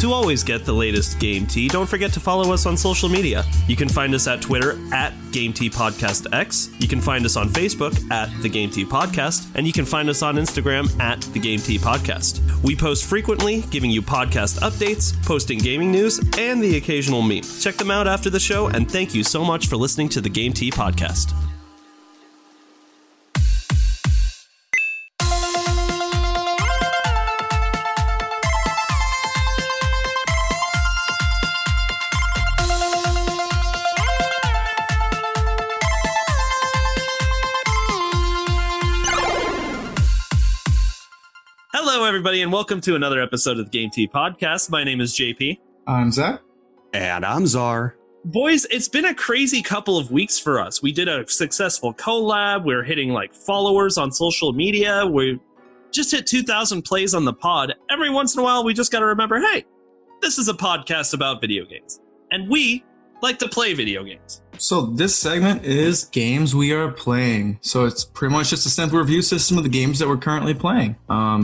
To always get the latest Game Tea, don't forget to follow us on social media. You can find us at Twitter at Game Tea Podcast X. You can find us on Facebook at The Game Tea Podcast, and you can find us on Instagram at The Game Tea Podcast. We post frequently, giving you podcast updates, posting gaming news, and the occasional meme. Check them out after the show, and thank you so much for listening to The Game Tea Podcast. Everybody, and welcome to another episode of the Game Tea Podcast. My name is JP. I'm Zach. And I'm Czar. Boys, it's been a crazy couple of weeks for us. We did a successful collab. We're hitting like followers on social media. We just hit 2,000 plays on the pod. Every once in a while, we just got to remember, hey, this is a podcast about video games, and we like to play video games. So this segment is games we are playing. So it's pretty much just a simple review system of the games that we're currently playing.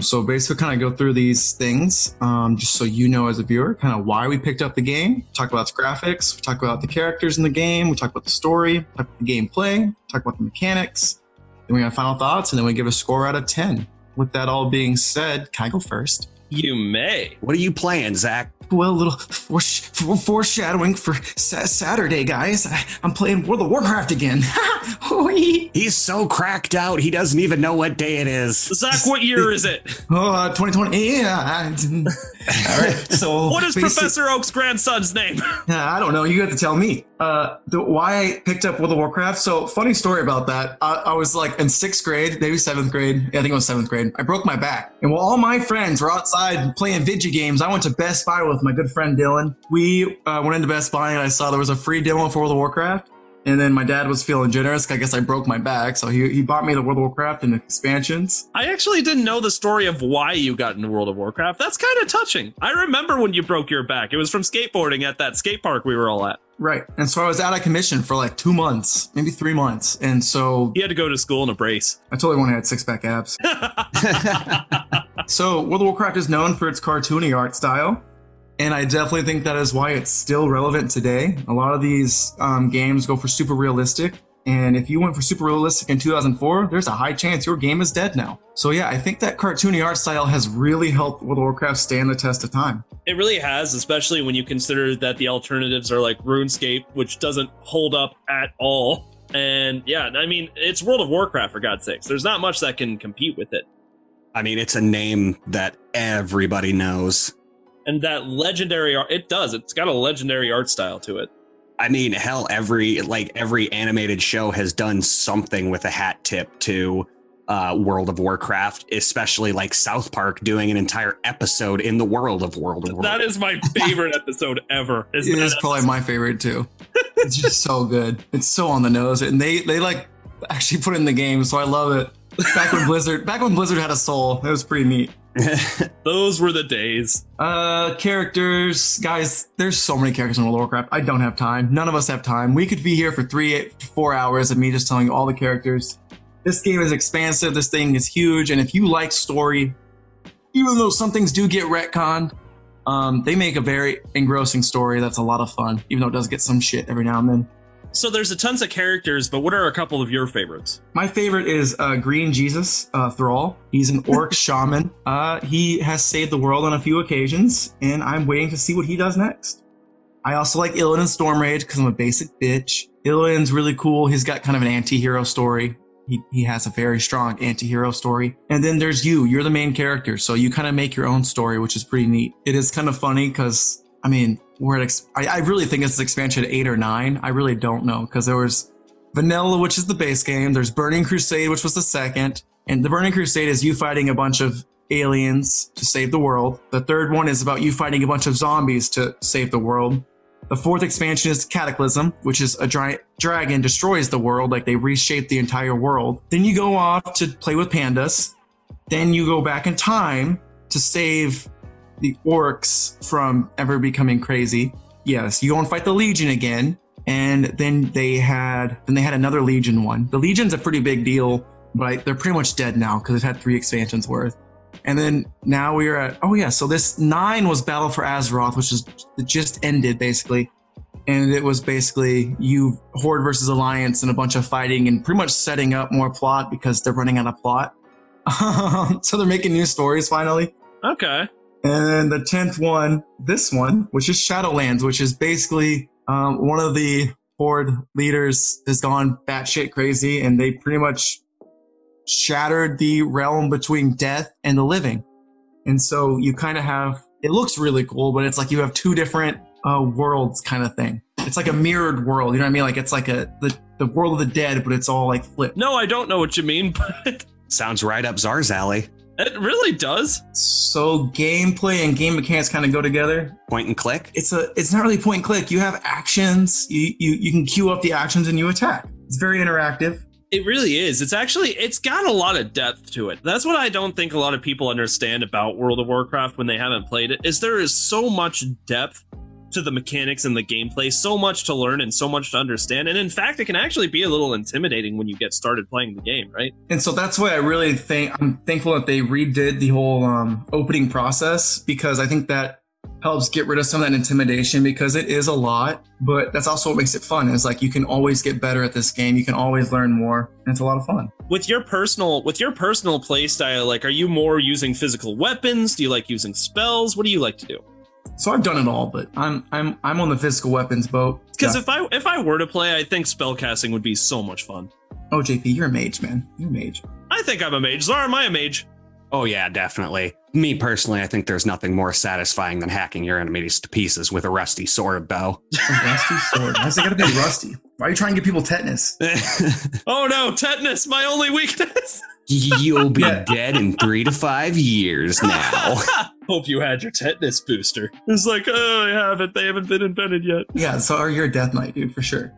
So basically kind of go through these things, just so you know as a viewer, kind of why we picked up the game, talk about its graphics, we talk about the characters in the game, we talk about the story, talk about the gameplay, talk about the mechanics, then we have final thoughts, and then we give a score out of 10. With that all being said, can I go first? You may. What are you playing, Zach? Well, a little foreshadowing for Saturday, guys. I'm playing World of Warcraft again. He's so cracked out, he doesn't even know what day it is. Zach, what year is it? 2020. Yeah. All right. So, what is Professor Oak's grandson's name? I don't know. You have to tell me. Why I picked up World of Warcraft. So, funny story about that. I was like in 6th grade, maybe 7th grade. Yeah, I think it was 7th grade. I broke my back, and while all my friends were outside playing video games, I went to Best Buy with my good friend Dylan. We went into Best Buy and I saw there was a free demo for World of Warcraft. And then my dad was feeling generous. I guess I broke my back, so he bought me the World of Warcraft and the expansions. I actually didn't know the story of why you got into World of Warcraft. That's kind of touching. I remember when you broke your back. It was from skateboarding at that skate park we were all at. Right. And so I was out of commission for like 2 months, maybe 3 months. And so you had to go to school in a brace. I totally want to have six-pack abs. So World of Warcraft is known for its cartoony art style. And I definitely think that is why it's still relevant today. A lot of these games go for super realistic. And if you went for super realistic in 2004, there's a high chance your game is dead now. So yeah, I think that cartoony art style has really helped World of Warcraft stand the test of time. It really has, especially when you consider that the alternatives are like RuneScape, which doesn't hold up at all. And yeah, I mean, it's World of Warcraft, for God's sakes. There's not much that can compete with it. I mean, it's a name that everybody knows. And that legendary art, it does. It's got a legendary art style to it. I mean, hell, every animated show has done something with a hat tip to World of Warcraft, especially like South Park doing an entire episode in the world of World of Warcraft. That is my favorite episode ever. It is probably my favorite, too. It's just so good. It's so on the nose. And they like actually put it in the game. So I love it. Back when Blizzard had a soul, it was pretty neat. Those were the days. Characters, guys, there's so many characters in World of Warcraft. I don't have time. None of us have time. We could be here for 3 to 4 hours of me just telling you all the characters. This game is expansive. This thing is huge. And if you like story, even though some things do get retconned, they make a very engrossing story that's a lot of fun, even though it does get some shit every now and then. So there's a tons of characters, but what are a couple of your favorites? My favorite is Green Jesus, Thrall. He's an orc shaman. He has saved the world on a few occasions, and I'm waiting to see what he does next. I also like Illidan Stormrage because I'm a basic bitch. Illidan's really cool. He's got kind of an anti-hero story. He has a very strong anti-hero story. And then there's you. You're the main character, so you kind of make your own story, which is pretty neat. It is kind of funny because, I mean, I really think it's expansion 8 or 9. I really don't know, because there was Vanilla, which is the base game. There's Burning Crusade, which was the second. And the Burning Crusade is you fighting a bunch of aliens to save the world. The third one is about you fighting a bunch of zombies to save the world. The fourth expansion is Cataclysm, which is a giant dragon destroys the world, like they reshape the entire world. Then you go off to play with pandas. Then you go back in time to save the orcs from ever becoming crazy. Yes, you go and fight the Legion again, and then they had another Legion one. The Legion's a pretty big deal, but they're pretty much dead now because it had 3 expansions worth. And then now we are at, oh yeah, so this 9 was Battle for Azeroth, which is just ended basically. And it was basically you Horde versus Alliance and a bunch of fighting and pretty much setting up more plot because they're running out of plot. So they're making new stories finally. Okay. And then the 10th one, this one, which is Shadowlands, which is basically one of the Horde leaders has gone batshit crazy and they pretty much shattered the realm between death and the living. And so you kind of have, it looks really cool, but it's like you have two different worlds kind of thing. It's like a mirrored world, you know what I mean? Like it's like the world of the dead, but it's all like flipped. No, I don't know what you mean, but... Sounds right up Czar's alley. It really does. So gameplay and game mechanics kind of go together. Point and click? It's not really point and click. You have actions. You can queue up the actions and you attack. It's very interactive. It really is. It's got a lot of depth to it. That's what I don't think a lot of people understand about World of Warcraft when they haven't played it, is there is so much depth to the mechanics and the gameplay, so much to learn and so much to understand. And in fact, it can actually be a little intimidating when you get started playing the game, right? And so that's why I really think I'm thankful that they redid the whole opening process, because I think that helps get rid of some of that intimidation, because it is a lot, but that's also what makes it fun. It's like you can always get better at this game, you can always learn more, and it's a lot of fun. With your personal play style, like, are you more using physical weapons? Do you like using spells? What do you like to do? So I've done it all, but I'm on the physical weapons boat. Because yeah. If I were to play, I think spellcasting would be so much fun. Oh, JP, you're a mage, man. You're a mage. I think I'm a mage. Zara, am I a mage? Oh yeah, definitely. Me personally, I think there's nothing more satisfying than hacking your enemies to pieces with a rusty sword, though. A rusty sword? Why's it gotta be rusty? Why are you trying to get people tetanus? Oh no, tetanus, my only weakness. You'll be dead in 3 to 5 years now. Hope you had your tetanus booster. It's like, oh, I haven't. They haven't been invented yet. Yeah, so you're a death knight, dude, for sure.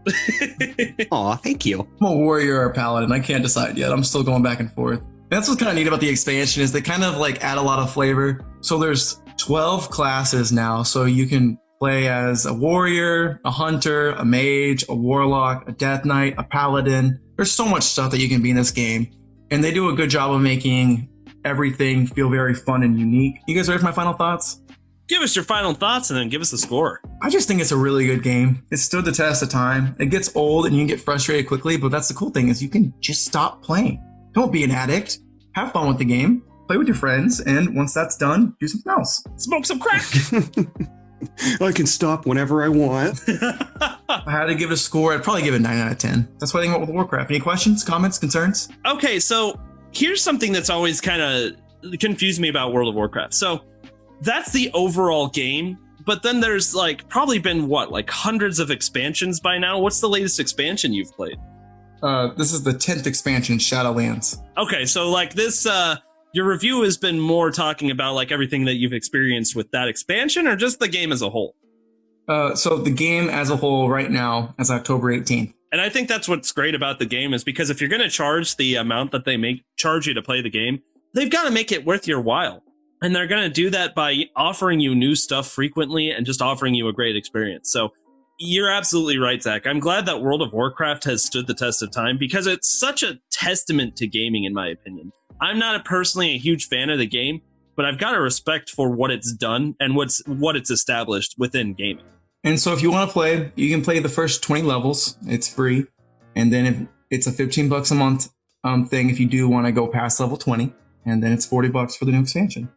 Aw, thank you. I'm a warrior or a paladin. I can't decide yet. I'm still going back and forth. That's what's kind of neat about the expansion is they kind of like add a lot of flavor. So there's 12 classes now. So you can play as a warrior, a hunter, a mage, a warlock, a death knight, a paladin. There's so much stuff that you can be in this game. And they do a good job of making everything feel very fun and unique. You guys ready for my final thoughts? Give us your final thoughts and then give us the score. I just think it's a really good game. It stood the test of time. It gets old and you can get frustrated quickly, but that's the cool thing is you can just stop playing. Don't be an addict. Have fun with the game. Play with your friends. And once that's done, do something else. Smoke some crack. I can stop whenever I want. If I had to give it a score, I'd probably give it 9 out of 10. That's what I think about with Warcraft. Any questions, comments, concerns? Okay, so here's something that's always kind of confused me about World of Warcraft. So that's the overall game, but then there's like probably been what, like hundreds of expansions by now? What's the latest expansion you've played? This is the 10th expansion, Shadowlands. Okay, so like this... Your review has been more talking about like everything that you've experienced with that expansion or just the game as a whole? So the game as a whole right now is October 18th. And I think that's what's great about the game is because if you're going to charge the amount that they charge you to play the game, they've got to make it worth your while. And they're going to do that by offering you new stuff frequently and just offering you a great experience. So you're absolutely right, Zach. I'm glad that World of Warcraft has stood the test of time because it's such a testament to gaming, in my opinion. I'm not personally a huge fan of the game, but I've got a respect for what it's done and what it's established within gaming. And so if you want to play, you can play the first 20 levels. It's free. And then it's a $15 a month thing if you do want to go past level 20. And then it's $40 for the new expansion.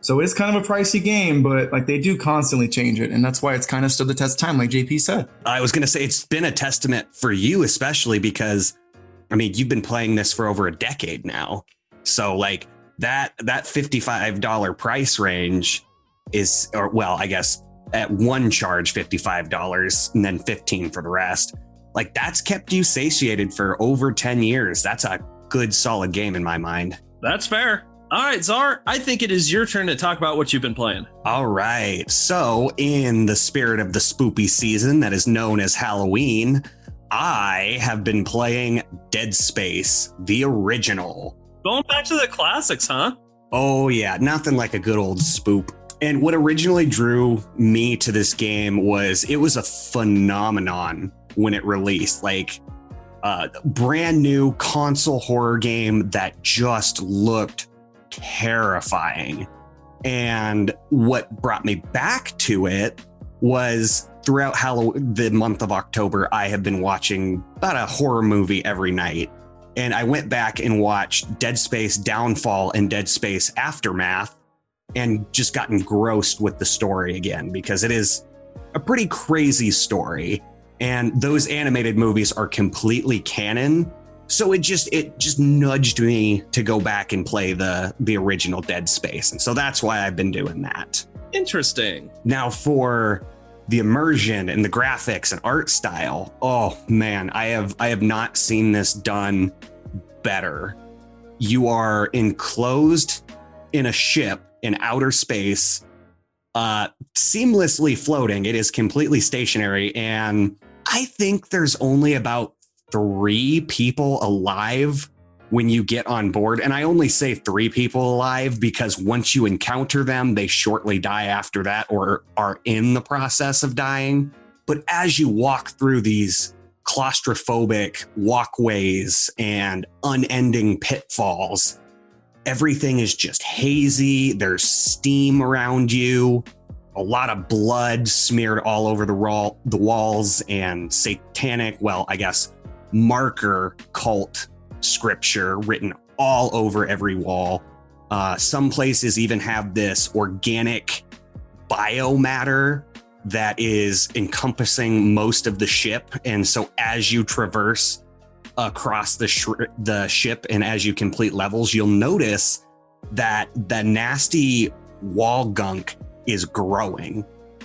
So it's kind of a pricey game, but like they do constantly change it. And that's why it's kind of stood the test of time, like JP said. I was going to say it's been a testament for you, especially because, I mean, you've been playing this for over a decade now. So like that $55 price range is, or well, I guess at one charge, $55 and then $15 for the rest. Like that's kept you satiated for over 10 years. That's a good solid game in my mind. That's fair. All right, Czar, I think it is your turn to talk about what you've been playing. All right. So in the spirit of the spoopy season that is known as Halloween, I have been playing Dead Space, the original. Going back to the classics, huh? Oh, yeah. Nothing like a good old spoop. And what originally drew me to this game was it was a phenomenon when it released. Like a brand new console horror game that just looked terrifying. And what brought me back to it was throughout the month of October, I have been watching about a horror movie every night. And I went back and watched Dead Space Downfall and Dead Space Aftermath and just got engrossed with the story again, because it is a pretty crazy story. And those animated movies are completely canon. So it just nudged me to go back and play the original Dead Space. And so that's why I've been doing that. Interesting. Now for the immersion and the graphics and art style. Oh man, I have not seen this done better. You are enclosed in a ship in outer space, seamlessly floating. It is completely stationary. And I think there's only about 3 people alive when you get on board. And I only say 3 people alive because once you encounter them, they shortly die after that or are in the process of dying. But as you walk through these claustrophobic walkways and unending pitfalls, everything is just hazy. There's steam around you, a lot of blood smeared all over the walls, and satanic, well, I guess, marker cult scripture written all over every wall. Some places even have this organic biomatter that is encompassing most of the ship. And so as you traverse across the ship and as you complete levels, you'll notice that the nasty wall gunk is growing.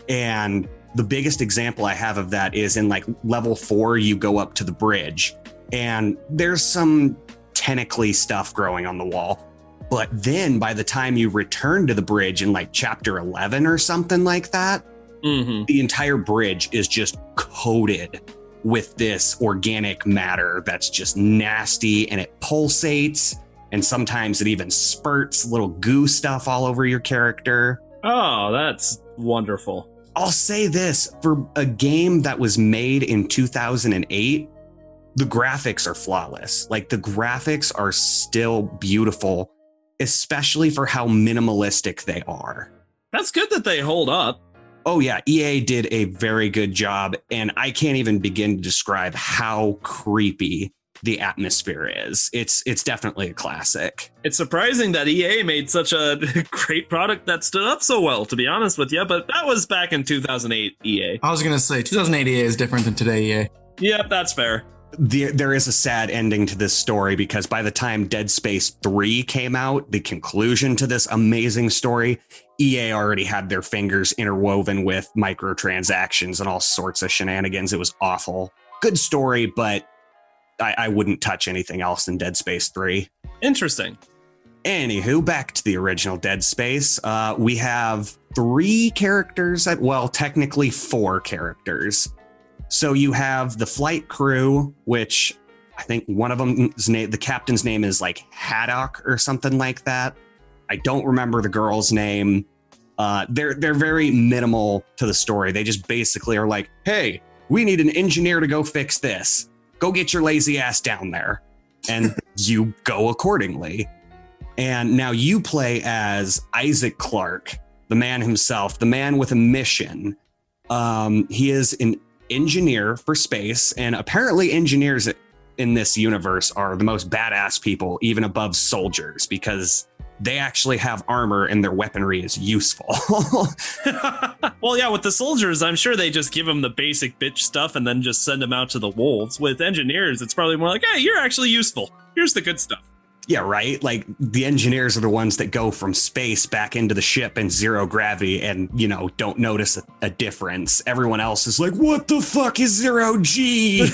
And the biggest example I have of that is in like level 4, you go up to the bridge and there's some tentacly stuff growing on the wall. But then by the time you return to the bridge in like chapter 11 or something like that, the entire bridge is just coated with this organic matter that's just nasty, and it pulsates. And sometimes it even spurts little goo stuff all over your character. Oh, that's wonderful. I'll say this, for a game that was made in 2008, the graphics are flawless. Like, the graphics are still beautiful, especially for how minimalistic they are. That's good that they hold up. Oh yeah, EA did a very good job, and I can't even begin to describe how creepy the atmosphere is. It's definitely a classic. It's surprising that EA made such a great product that stood up so well, to be honest with you, but that was back in 2008 EA. I was going to say 2008 EA is different than today EA. Yep, that's fair. There is a sad ending to this story, because by the time Dead Space 3 came out, the conclusion to this amazing story, EA already had their fingers interwoven with microtransactions and all sorts of shenanigans. It was awful. Good story, but I wouldn't touch anything else in Dead Space 3. Interesting. Anywho, back to the original Dead Space. We have 3 characters. Well, technically 4 characters. So you have the flight crew, which I think one of them, the captain's name is like Haddock or something like that. I don't remember the girl's name. They're very minimal to the story. They just basically are like, hey, we need an engineer to go fix this. Go get your lazy ass down there, and you go accordingly. And now you play as Isaac Clarke, the man himself, the man with a mission. He is an engineer for space, and apparently engineers in this universe are the most badass people, even above soldiers, because they actually have armor and their weaponry is useful. Well, yeah, with the soldiers, I'm sure they just give them the basic bitch stuff and then just send them out to the wolves. With engineers, it's probably more like, hey, you're actually useful. Here's the good stuff. Yeah, right. Like, the engineers are the ones that go from space back into the ship in zero gravity and, you know, don't notice a difference. Everyone else is like, what the fuck is zero G?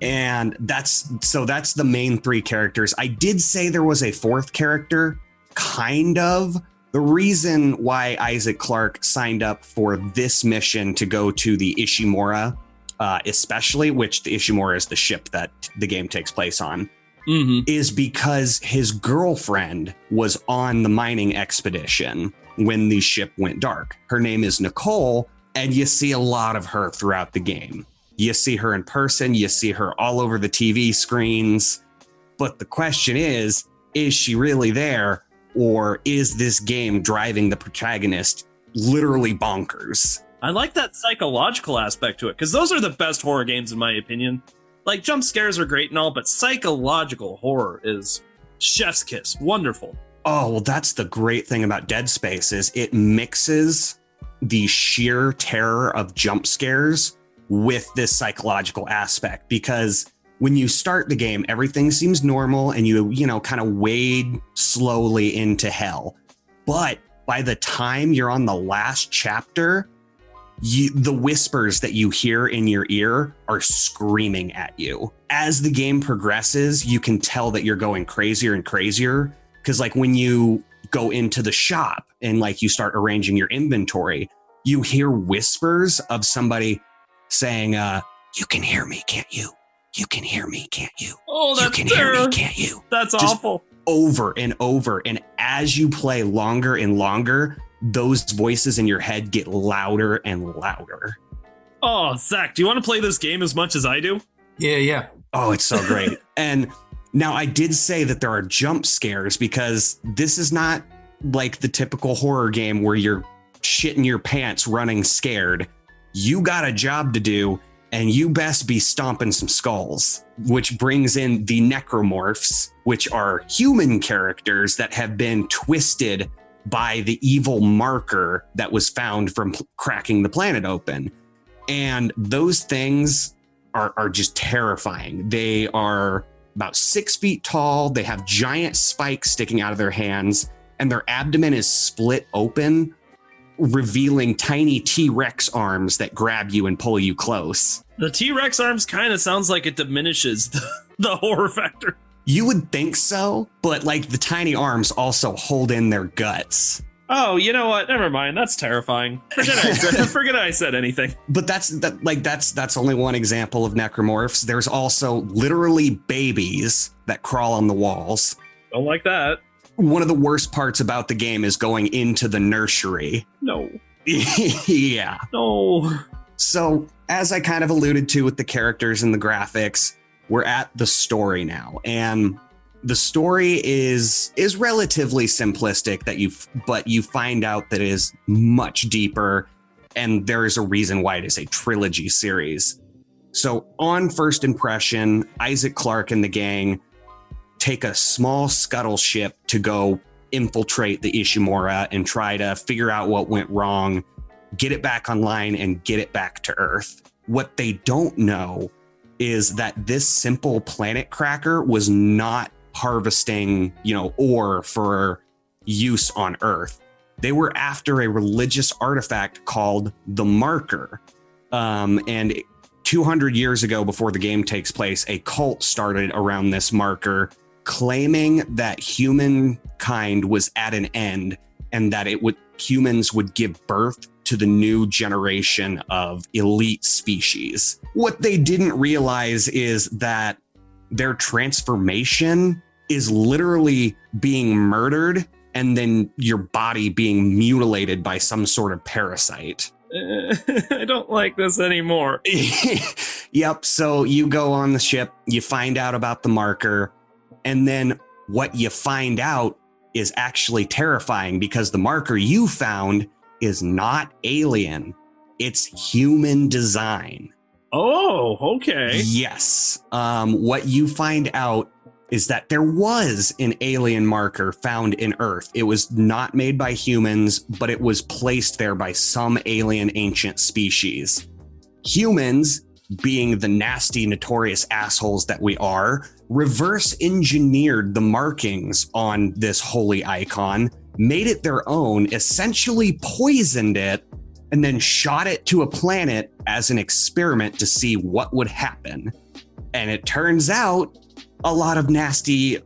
And that's the main 3 characters. I did say there was a 4th character, kind of. The reason why Isaac Clarke signed up for this mission to go to the Ishimura, especially, which the Ishimura is the ship that the game takes place on, is because his girlfriend was on the mining expedition when the ship went dark. Her name is Nicole, and you see a lot of her throughout the game. You see her in person, you see her all over the TV screens. But the question is she really there? Or is this game driving the protagonist literally bonkers? I like that psychological aspect to it, because those are the best horror games, in my opinion. Like, jump scares are great and all, but psychological horror is chef's kiss. Wonderful. Oh, well, that's the great thing about Dead Space, is it mixes the sheer terror of jump scares with this psychological aspect, because when you start the game, everything seems normal and you know, kind of wade slowly into hell. But by the time you're on the last chapter, the whispers that you hear in your ear are screaming at you. As the game progresses, you can tell that you're going crazier and crazier, because like when you go into the shop and like you start arranging your inventory, you hear whispers of somebody saying, "You can hear me, can't you? You can hear me, can't you? Oh, that's you can hear me, can't you?" That's just awful. Over and over. And as you play longer and longer, those voices in your head get louder and louder. Oh, Zach, do you want to play this game as much as I do? Yeah. Oh, it's so great. And now I did say that there are jump scares, because this is not like the typical horror game where you're shitting your pants running scared. You got a job to do, and you best be stomping some skulls, which brings in the necromorphs, which are human characters that have been twisted by the evil marker that was found from cracking the planet open. And those things are just terrifying. They are about 6 feet tall. They have giant spikes sticking out of their hands, and their abdomen is split open, revealing tiny T-Rex arms that grab you and pull you close. The T-Rex arms kind of sounds like it diminishes the horror factor. You would think so, but like the tiny arms also hold in their guts. Oh, you know what? Never mind. That's terrifying. Forget I said anything. But that's only one example of necromorphs. There's also literally babies that crawl on the walls. Don't like that. One of the worst parts about the game is going into the nursery. No. Yeah. No. So, as I kind of alluded to with the characters and the graphics, we're at the story now. And the story is relatively simplistic, but you find out that it is much deeper, and there is a reason why it is a trilogy series. So, on first impression, Isaac Clarke and the gang take a small scuttle ship to go infiltrate the Ishimura and try to figure out what went wrong, get it back online, and get it back to Earth. What they don't know is that this simple planet cracker was not harvesting, ore for use on Earth. They were after a religious artifact called the Marker. And 200 years ago, before the game takes place, a cult started around this marker, claiming that humankind was at an end and that humans would give birth to the new generation of elite species. What they didn't realize is that their transformation is literally being murdered and then your body being mutilated by some sort of parasite. I don't like this anymore. Yep. So you go on the ship, you find out about the marker, and then what you find out is actually terrifying, because the marker you found is not alien. It's human design. Oh, okay. Yes. What you find out is that there was an alien marker found in Earth. It was not made by humans, but it was placed there by some alien ancient species. Humans, being the nasty, notorious assholes that we are, reverse engineered the markings on this holy icon, made it their own, essentially poisoned it, and then shot it to a planet as an experiment to see what would happen. And it turns out a lot of nasty,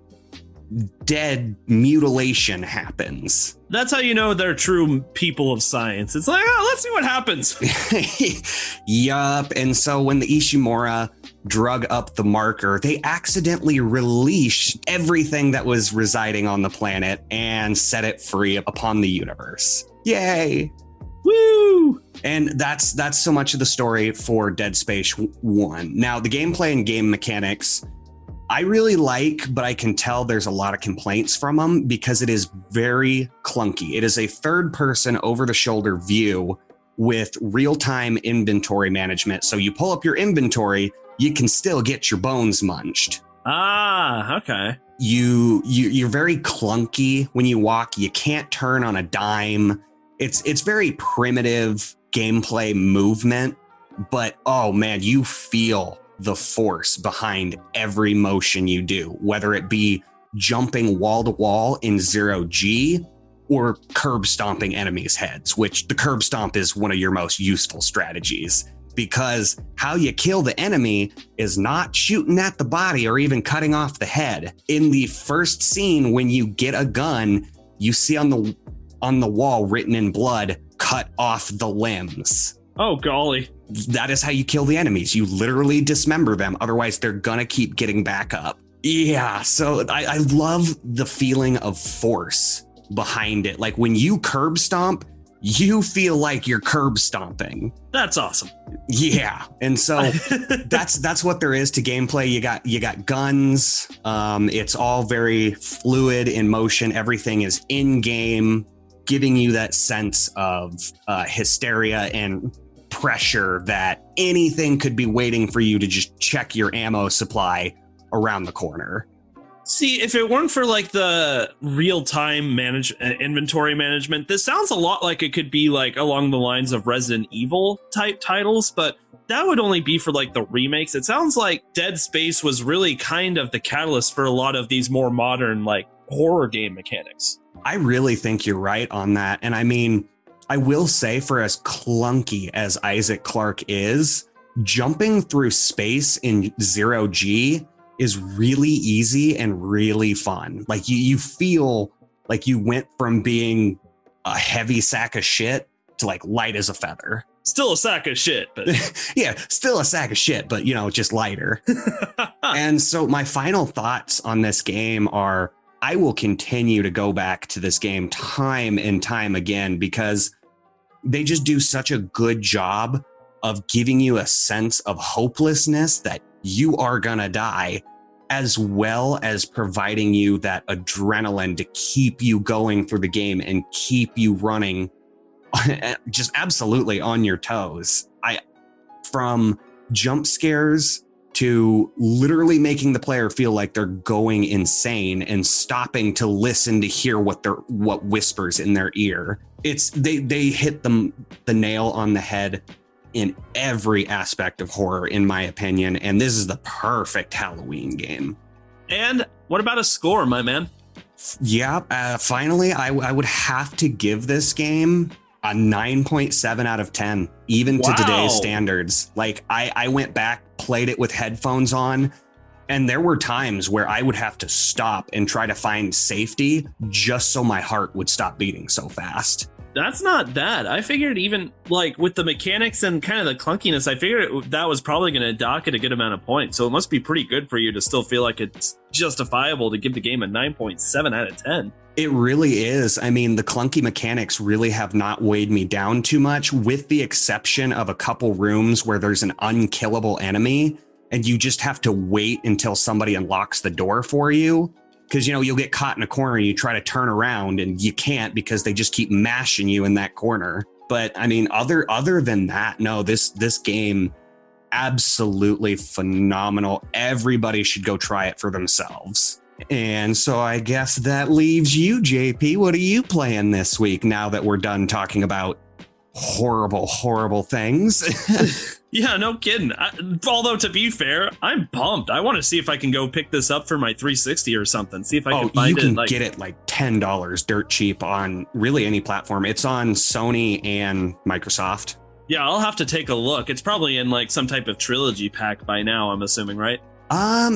dead mutilation happens. That's how you know they're true people of science. It's like, oh, let's see what happens. Yup. And so when the Ishimura drug up the marker, they accidentally released everything that was residing on the planet and set it free upon the universe. Yay. Woo! And that's so much of the story for Dead Space 1. Now, the gameplay and game mechanics, I really like, but I can tell there's a lot of complaints from them because it is very clunky. It is a third person over the shoulder view with real-time inventory management. So you pull up your inventory, you can still get your bones munched. Ah, okay. You're very clunky when you walk. You can't turn on a dime. It's very primitive gameplay movement, but oh man, you feel the force behind every motion you do, whether it be jumping wall to wall in 0G or curb stomping enemies' heads, which the curb stomp is one of your most useful strategies, because how you kill the enemy is not shooting at the body or even cutting off the head. In the first scene, when you get a gun, you see on the wall written in blood, cut off the limbs. Oh, golly. That is how you kill the enemies. You literally dismember them. Otherwise, they're gonna keep getting back up. Yeah, so I love the feeling of force behind it. Like when you curb stomp, you feel like you're curb stomping. That's awesome. Yeah. And so that's what there is to gameplay. You got guns. It's all very fluid in motion. Everything is in game, giving you that sense of hysteria and pressure that anything could be waiting for you to just check your ammo supply around the corner. See, if it weren't for like the real-time inventory management, this sounds a lot like it could be like along the lines of Resident Evil type titles, but that would only be for like the remakes. It sounds like Dead Space was really kind of the catalyst for a lot of these more modern like horror game mechanics. I really think you're right on that. And I mean, I will say, for as clunky as Isaac Clarke is, jumping through space in 0G is really easy and really fun. Like you feel like you went from being a heavy sack of shit to like light as a feather. Still a sack of shit, but yeah, still a sack of shit, but you know, just lighter. And so my final thoughts on this game are, I will continue to go back to this game time and time again because they just do such a good job of giving you a sense of hopelessness that you are gonna die, as well as providing you that adrenaline to keep you going through the game and keep you running just absolutely on your toes. From jump scares to literally making the player feel like they're going insane and stopping to listen to hear what whispers in their ear. It's they hit the nail on the head in every aspect of horror, in my opinion, and this is the perfect Halloween game. And what about a score, my man? Yeah, finally, I would have to give this game a 9.7 out of 10, even to today's standards. Like, I went back, played it with headphones on, and there were times where I would have to stop and try to find safety just so my heart would stop beating so fast. That's not bad. I figured even like with the mechanics and kind of the clunkiness, I figured that was probably going to dock it a good amount of points. So it must be pretty good for you to still feel like it's justifiable to give the game a 9.7 out of 10. It really is. I mean, the clunky mechanics really have not weighed me down too much, with the exception of a couple rooms where there's an unkillable enemy and you just have to wait until somebody unlocks the door for you. Because, you know, you'll get caught in a corner and you try to turn around and you can't because they just keep mashing you in that corner. But I mean, other than that, no, this game, absolutely phenomenal. Everybody should go try it for themselves. And so I guess that leaves you, JP. What are you playing this week now that we're done talking about horrible, horrible things? Yeah, no kidding. Although, to be fair, I'm pumped. I want to see if I can go pick this up for my 360 or something. See if I can find it. You can get it like $10 dirt cheap on really any platform. It's on Sony and Microsoft. Yeah, I'll have to take a look. It's probably in like some type of trilogy pack by now, I'm assuming, right?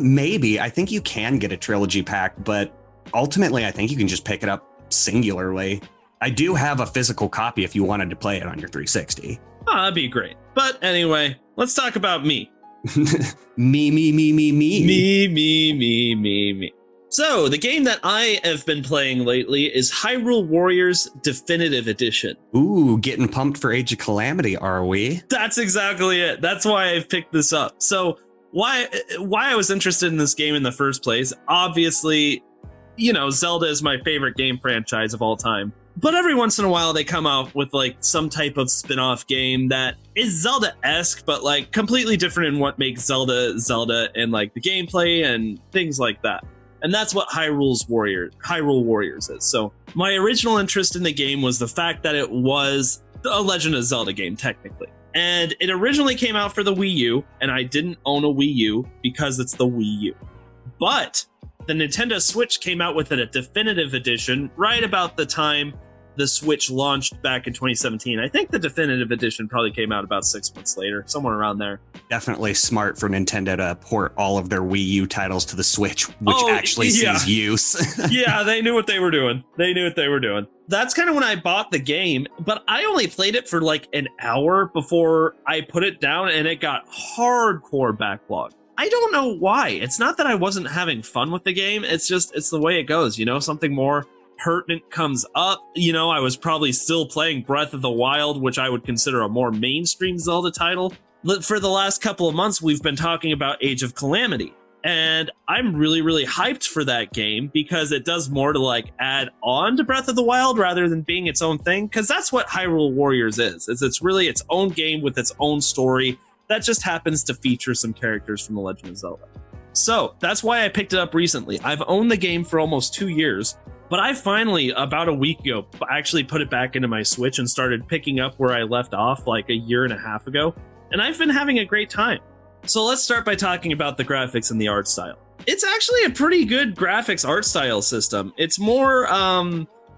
Maybe. I think you can get a trilogy pack, but ultimately I think you can just pick it up singularly. I do have a physical copy if you wanted to play it on your 360. Oh, that'd be great. But anyway, let's talk about me. Me. So the game that I have been playing lately is Hyrule Warriors Definitive Edition. Ooh, getting pumped for Age of Calamity, are we? That's exactly it. That's why I've picked this up. So why I was interested in this game in the first place. Obviously, you know, Zelda is my favorite game franchise of all time. But every once in a while, they come out with, like, some type of spin-off game that is Zelda-esque, but, like, completely different in what makes Zelda, Zelda, and, like, the gameplay and things like that. And that's what Hyrule Warriors is. So my original interest in the game was the fact that it was a Legend of Zelda game, technically. And it originally came out for the Wii U, and I didn't own a Wii U because it's the Wii U. But the Nintendo Switch came out with a Definitive Edition right about the time the Switch launched back in 2017. I think the Definitive Edition probably came out about 6 months later, somewhere around there. Definitely smart for Nintendo to port all of their Wii U titles to the Switch, which sees use. Yeah, they knew what they were doing. That's kind of when I bought the game, but I only played it for like an hour before I put it down, and it got hardcore backlog. I don't know why. It's not that I wasn't having fun with the game. It's just, it's the way it goes, you know, something more pertinent comes up. You know, I was probably still playing Breath of the Wild, which I would consider a more mainstream Zelda title. But for the last couple of months, we've been talking about Age of Calamity, and I'm really, really hyped for that game because it does more to like add on to Breath of the Wild rather than being its own thing. Because that's what Hyrule Warriors is. It's really its own game with its own story that just happens to feature some characters from The Legend of Zelda. So that's why I picked it up recently. I've owned the game for almost 2 years. But I finally, about a week ago, actually put it back into my Switch and started picking up where I left off like a year and a half ago. And I've been having a great time. So let's start by talking about the graphics and the art style. It's actually a pretty good graphics art style system. It's more,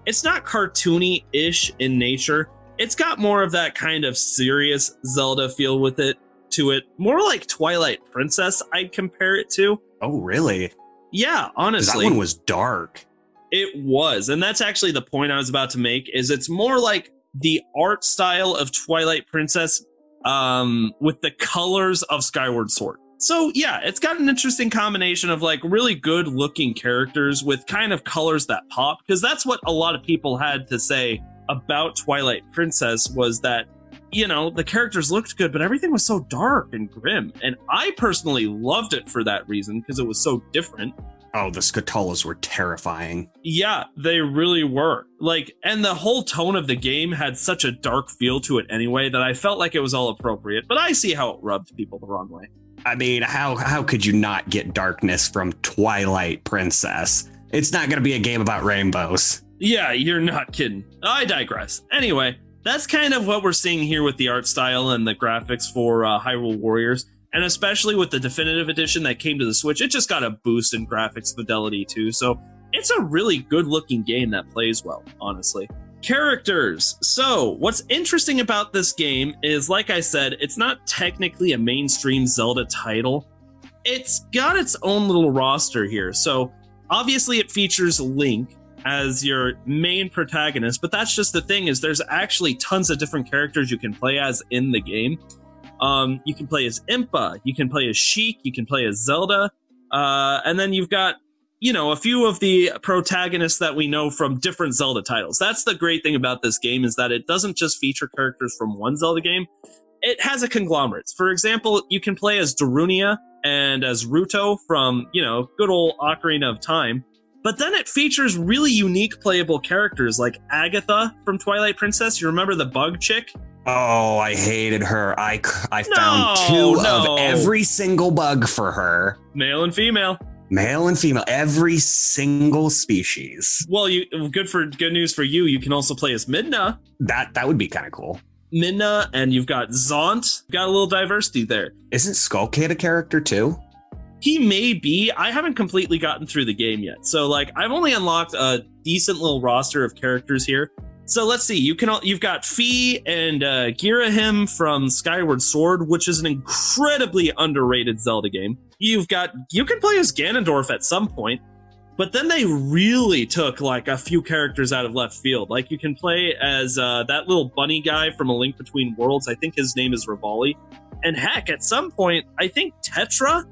it's not cartoony-ish in nature. It's got more of that kind of serious Zelda feel with it, to it. More like Twilight Princess, I'd compare it to. Oh, really? Yeah, honestly. That one was dark. It was, and that's actually the point I was about to make, is it's more like the art style of Twilight Princess with the colors of Skyward Sword. So yeah, it's got an interesting combination of like really good looking characters with kind of colors that pop, because that's what a lot of people had to say about Twilight Princess, was that, you know, the characters looked good, but everything was so dark and grim. And I personally loved it for that reason, because it was so different. Oh, the Skulltulas were terrifying. Yeah, they really were. Like, and the whole tone of the game had such a dark feel to it anyway that I felt like it was all appropriate. But I see how it rubbed people the wrong way. I mean, how could you not get darkness from Twilight Princess? It's not going to be a game about rainbows. Yeah, you're not kidding. I digress. Anyway, that's kind of what we're seeing here with the art style and the graphics for Hyrule Warriors. And especially with the Definitive Edition that came to the Switch, it just got a boost in graphics fidelity too. So it's a really good looking game that plays well, honestly. Characters. So what's interesting about this game is, like I said, it's not technically a mainstream Zelda title. It's got its own little roster here. So obviously it features Link as your main protagonist, but that's just the thing, is there's actually tons of different characters you can play as in the game. You can play as Impa, you can play as Sheik, you can play as Zelda, and then you've got, you know, a few of the protagonists that we know from different Zelda titles. That's the great thing about this game, is that it doesn't just feature characters from one Zelda game. It has a conglomerate. For example, you can play as Darunia and as Ruto from, you know, good old Ocarina of Time. But then it features really unique playable characters like Agatha from Twilight Princess. You remember the bug chick? Oh, I hated her. I found two of every single bug for her. Male and female. Every single species. Well, good news for you. You can also play as Midna. That would be kind of cool. Midna, and you've got Zant. You've got a little diversity there. Isn't Skullkid a character too? He may be. I haven't completely gotten through the game yet. So like, I've only unlocked a decent little roster of characters here. So let's see, you've got Fee and Girahim from Skyward Sword, which is an incredibly underrated Zelda game. You can play as Ganondorf at some point, but then they really took like a few characters out of left field. Like you can play as that little bunny guy from A Link Between Worlds. I think his name is Revali. And heck, at some point, I think Tetra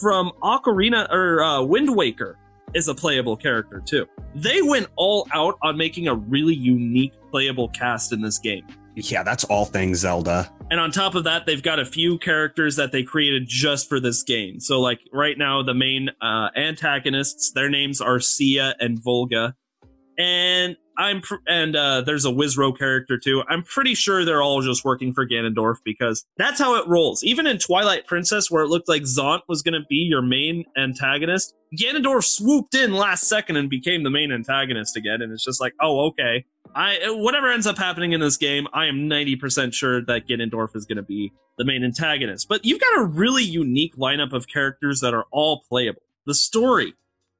from Ocarina or Wind Waker is a playable character too. They went all out on making a really unique playable cast in this game. Yeah, that's all things Zelda. And on top of that, they've got a few characters that they created just for this game. So, like, right now, the main antagonists, their names are Sia and Volga. And there's a Wizzro character, too. I'm pretty sure they're all just working for Ganondorf, because that's how it rolls. Even in Twilight Princess, where it looked like Zant was going to be your main antagonist, Ganondorf swooped in last second and became the main antagonist again. And it's just like, oh, okay. Whatever ends up happening in this game, I am 90% sure that Ganondorf is going to be the main antagonist. But you've got a really unique lineup of characters that are all playable. The story,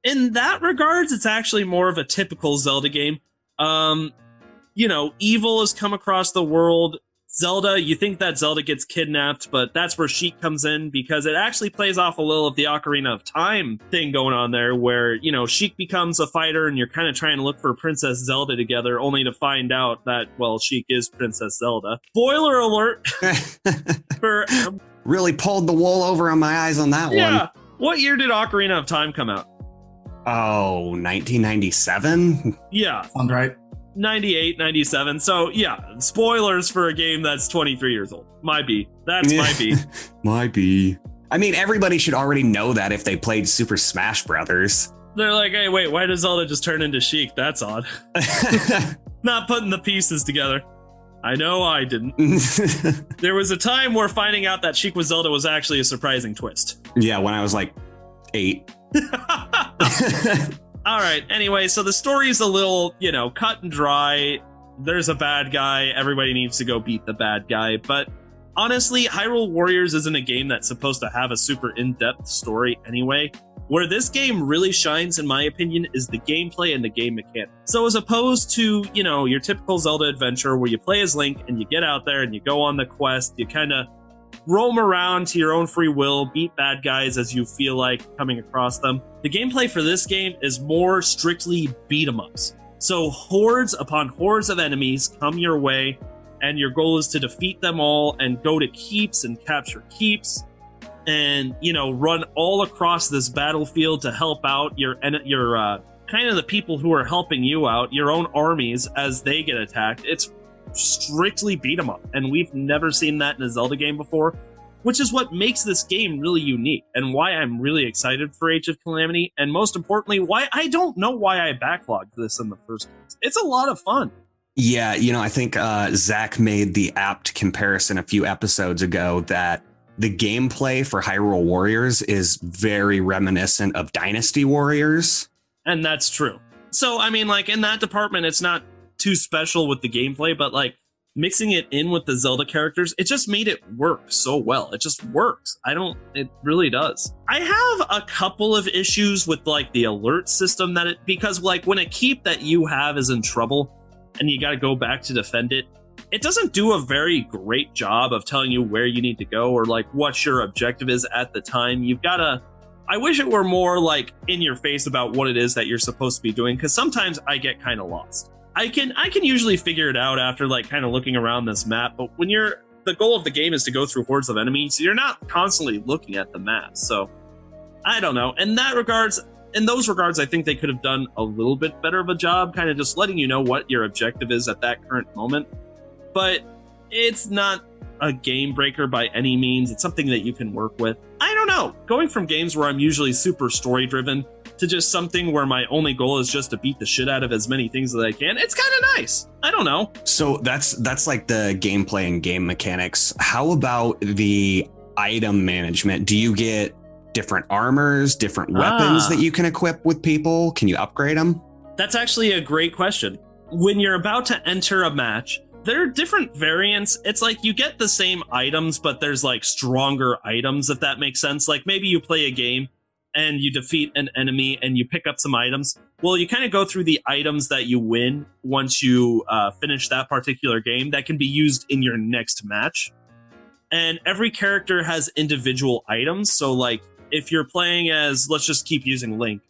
in that regards, it's actually more of a typical Zelda game. You know, evil has come across the world. Zelda, you think that Zelda gets kidnapped, but that's where Sheik comes in, because it actually plays off a little of the Ocarina of Time thing going on there, where, you know, Sheik becomes a fighter and you're kind of trying to look for Princess Zelda together, only to find out that, well, Sheik is Princess Zelda. Spoiler alert! For really pulled the wool over on my eyes on that one. Yeah. What year did Ocarina of Time come out? Oh, 1997? Yeah. Sounds right. 98, 97. So, yeah, spoilers for a game that's 23 years old. Might be. That's might be. Might be. I mean, everybody should already know that if they played Super Smash Brothers. They're like, hey, wait, why does Zelda just turn into Sheik? That's odd. Not putting the pieces together. I know I didn't. There was a time where finding out that Sheik was Zelda was actually a surprising twist. Yeah, when I was like 8. All right. Anyway, so the story's a little, you know, cut and dry. There's a bad guy. Everybody needs to go beat the bad guy. But honestly, Hyrule Warriors isn't a game that's supposed to have a super in-depth story anyway. Where this game really shines, in my opinion, is the gameplay and the game mechanic. So as opposed to, you know, your typical Zelda adventure where you play as Link and you get out there and you go on the quest, you kind of roam around to your own free will, beat bad guys as you feel like coming across them. The gameplay for this game is more strictly beat-em-ups. So hordes upon hordes of enemies come your way, and your goal is to defeat them all and go to keeps and capture keeps and, you know, run all across this battlefield to help out your kind of the people who are helping you out, your own armies, as they get attacked. It's strictly beat them up, and we've never seen that in a Zelda game before, which is what makes this game really unique and why I'm really excited for Age of Calamity, and most importantly, why I don't know why I backlogged this in the first place. It's a lot of fun. Yeah, you know, I think Zach made the apt comparison a few episodes ago that the gameplay for Hyrule Warriors is very reminiscent of Dynasty Warriors. And that's true. So, I mean, like, in that department, it's not too special with the gameplay, but like mixing it in with the Zelda characters, it just made it work so well. It just works. It really does. I have a couple of issues with like the alert system because like when a keep that you have is in trouble and you got to go back to defend it, it doesn't do a very great job of telling you where you need to go or like what your objective is at the time. I wish it were more like in your face about what it is that you're supposed to be doing, because sometimes I get kind of lost. I can usually figure it out after like kind of looking around this map, but when the goal of the game is to go through hordes of enemies, you're not constantly looking at the map. So I don't know. In those regards, I think they could have done a little bit better of a job, kind of just letting you know what your objective is at that current moment. But it's not a game breaker by any means. It's something that you can work with. I don't know. Going from games where I'm usually super story driven to just something where my only goal is just to beat the shit out of as many things as I can, it's kind of nice. I don't know. So that's like the gameplay and game mechanics. How about the item management? Do you get different armors, different weapons that you can equip with people? Can you upgrade them? That's actually a great question. When you're about to enter a match, there are different variants. It's like you get the same items, but there's like stronger items, if that makes sense. Like maybe you play a game and you defeat an enemy and you pick up some items. Well, you kind of go through the items that you win once you finish that particular game that can be used in your next match. And every character has individual items. So like if you're playing as, let's just keep using Link,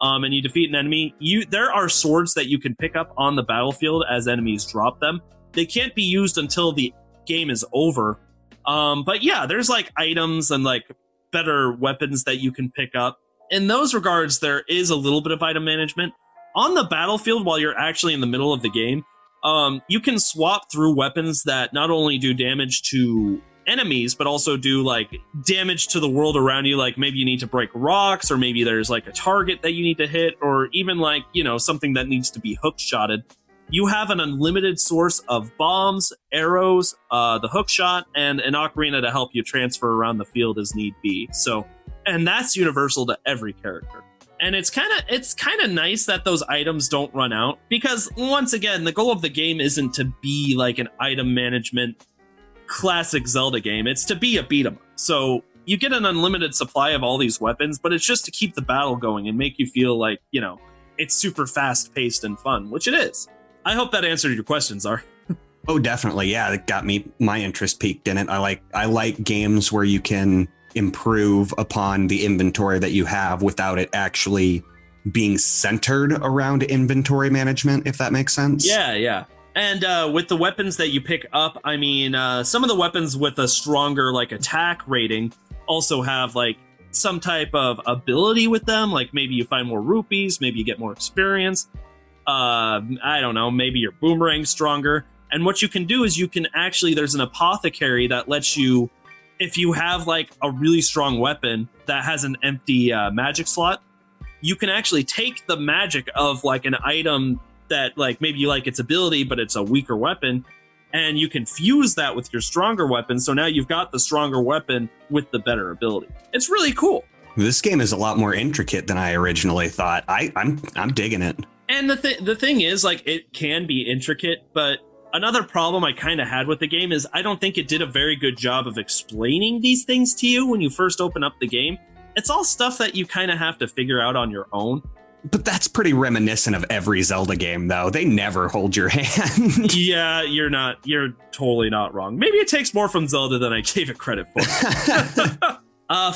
and you defeat an enemy, there are swords that you can pick up on the battlefield as enemies drop them. They can't be used until the game is over. But yeah, there's like items and like better weapons that you can pick up. In those regards, there is a little bit of item management. On the battlefield, while you're actually in the middle of the game, You can swap through weapons that not only do damage to enemies, but also do like damage to the world around you. Like maybe you need to break rocks, or maybe there's like a target that you need to hit, or even like, you know, something that needs to be hookshotted. You have an unlimited source of bombs, arrows, the hookshot, and an ocarina to help you transfer around the field as need be. So, and that's universal to every character. And it's kind of nice that those items don't run out, because once again, the goal of the game isn't to be like an item management classic Zelda game. It's to be a beat 'em up. So you get an unlimited supply of all these weapons, but it's just to keep the battle going and make you feel like, you know, it's super fast paced and fun, which it is. I hope that answered your questions, Ar. Oh, definitely. Yeah, it got my interest peaked in it. I like games where you can improve upon the inventory that you have without it actually being centered around inventory management, if that makes sense. Yeah, yeah. And with the weapons that you pick up, I mean, some of the weapons with a stronger like attack rating also have like some type of ability with them. Like maybe you find more rupees, maybe you get more experience. I don't know, maybe your boomerang's stronger. And what you can do is you can actually, there's an apothecary that lets you, if you have like a really strong weapon that has an empty magic slot, you can actually take the magic of like an item that like maybe you like its ability, but it's a weaker weapon, and you can fuse that with your stronger weapon. So now you've got the stronger weapon with the better ability. It's really cool. This game is a lot more intricate than I originally thought. I'm digging it. And the thing is, like, it can be intricate, but another problem I kind of had with the game is I don't think it did a very good job of explaining these things to you when you first open up the game. It's all stuff that you kind of have to figure out on your own. But that's pretty reminiscent of every Zelda game, though. They never hold your hand. Yeah, you're totally not wrong. Maybe it takes more from Zelda than I gave it credit for.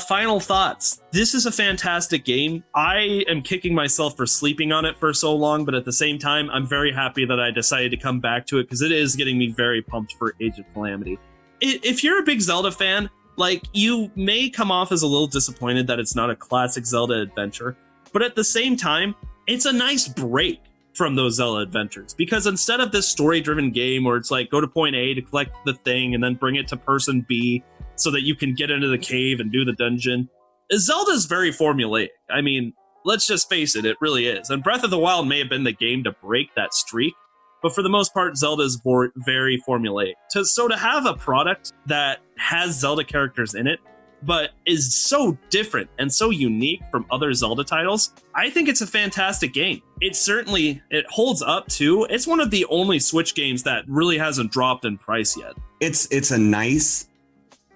Final thoughts. This is a fantastic game. I am kicking myself for sleeping on it for so long, but at the same time, I'm very happy that I decided to come back to it, because it is getting me very pumped for Age of Calamity. If you're a big Zelda fan, like, you may come off as a little disappointed that it's not a classic Zelda adventure, but at the same time, it's a nice break from those Zelda adventures, because instead of this story-driven game where it's like, go to point A to collect the thing and then bring it to person B so that you can get into the cave and do the dungeon, Zelda's very formulaic. I mean, let's just face it, it really is. And Breath of the Wild may have been the game to break that streak, but for the most part, Zelda's very formulaic. So to have a product that has Zelda characters in it, but is so different and so unique from other Zelda titles, I think it's a fantastic game. It holds up too. It's one of the only Switch games that really hasn't dropped in price yet. It's a nice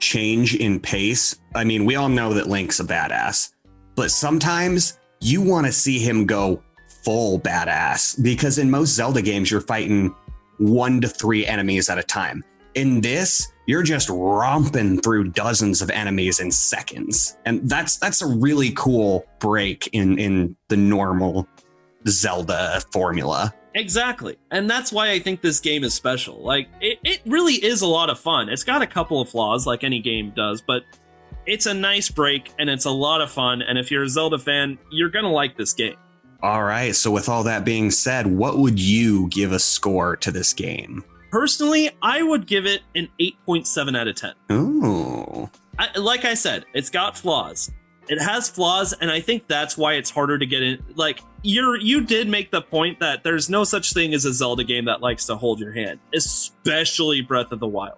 change in pace. I mean, we all know that Link's a badass, but sometimes you want to see him go full badass, because in most Zelda games, you're fighting 1 to 3 enemies at a time. In this, you're just romping through dozens of enemies in seconds. And that's a really cool break in the normal Zelda formula. Exactly. And that's why I think this game is special. Like, it really is a lot of fun. It's got a couple of flaws, like any game does, but it's a nice break and it's a lot of fun. And if you're a Zelda fan, you're going to like this game. All right. So with all that being said, what would you give a score to this game? Personally, I would give it an 8.7 out of 10. Ooh. Like I said, it's got flaws. It has flaws, and I think that's why it's harder to get in. Like, you did make the point that there's no such thing as a Zelda game that likes to hold your hand, especially Breath of the Wild.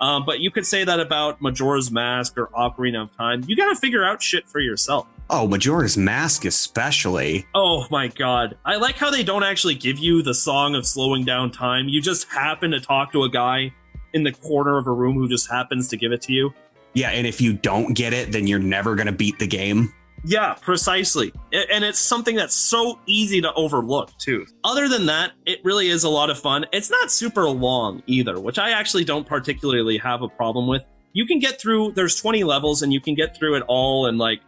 But you could say that about Majora's Mask or Ocarina of Time. You got to figure out shit for yourself. Oh, Majora's Mask especially. Oh, my God. I like how they don't actually give you the song of slowing down time. You just happen to talk to a guy in the corner of a room who just happens to give it to you. Yeah, and if you don't get it, then you're never going to beat the game. Yeah, precisely. And it's something that's so easy to overlook, too. Other than that, it really is a lot of fun. It's not super long either, which I actually don't particularly have a problem with. You can get through, there's 20 levels, and you can get through it all in like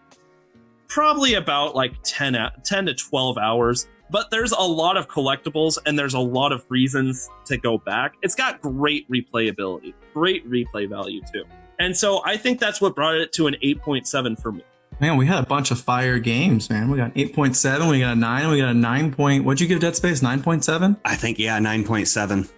probably about like 10 to 12 hours, but there's a lot of collectibles and there's a lot of reasons to go back. It's got great replayability, great replay value too. And so I think that's what brought it to an 8.7 for me. Man, we had a bunch of fire games, man. We got 8.7, we got a 9, we got a 9. What'd you give Dead Space? 9.7? I think, yeah, 9.7.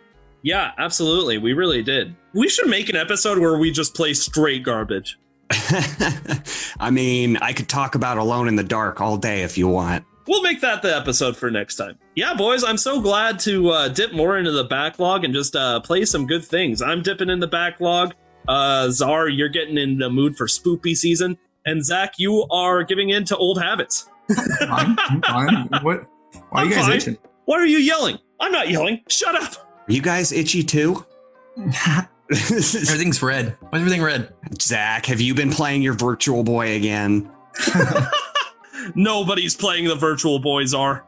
Yeah, absolutely. We really did. We should make an episode where we just play straight garbage. I mean, I could talk about Alone in the Dark all day if you want. We'll make that the episode for next time. Yeah, boys, I'm so glad to dip more into the backlog and just play some good things. I'm dipping in the backlog. Czar, you're getting in the mood for spoopy season. And Zach, you are giving in to old habits. I'm fine. What? Why are you guys itching? Why are you yelling? I'm not yelling. Shut up. Are you guys itchy too? Everything's red. Why is everything red? Zach, have you been playing your Virtual Boy again? Nobody's playing the Virtual Boys are.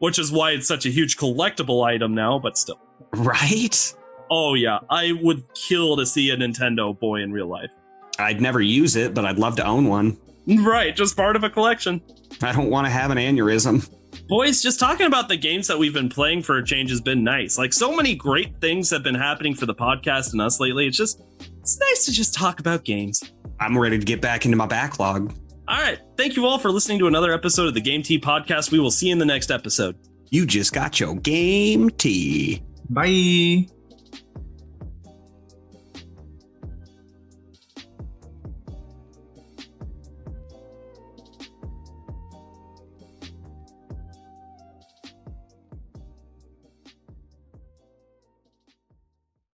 Which is why it's such a huge collectible item now, but still. Right? Oh, yeah. I would kill to see a Nintendo Boy in real life. I'd never use it, but I'd love to own one. Right. Just part of a collection. I don't want to have an aneurysm. Boys, just talking about the games that we've been playing for a change has been nice. Like, so many great things have been happening for the podcast and us lately. It's nice to just talk about games. I'm ready to get back into my backlog. All right. Thank you all for listening to another episode of the Game Tea Podcast. We will see you in the next episode. You just got your Game Tea. Bye.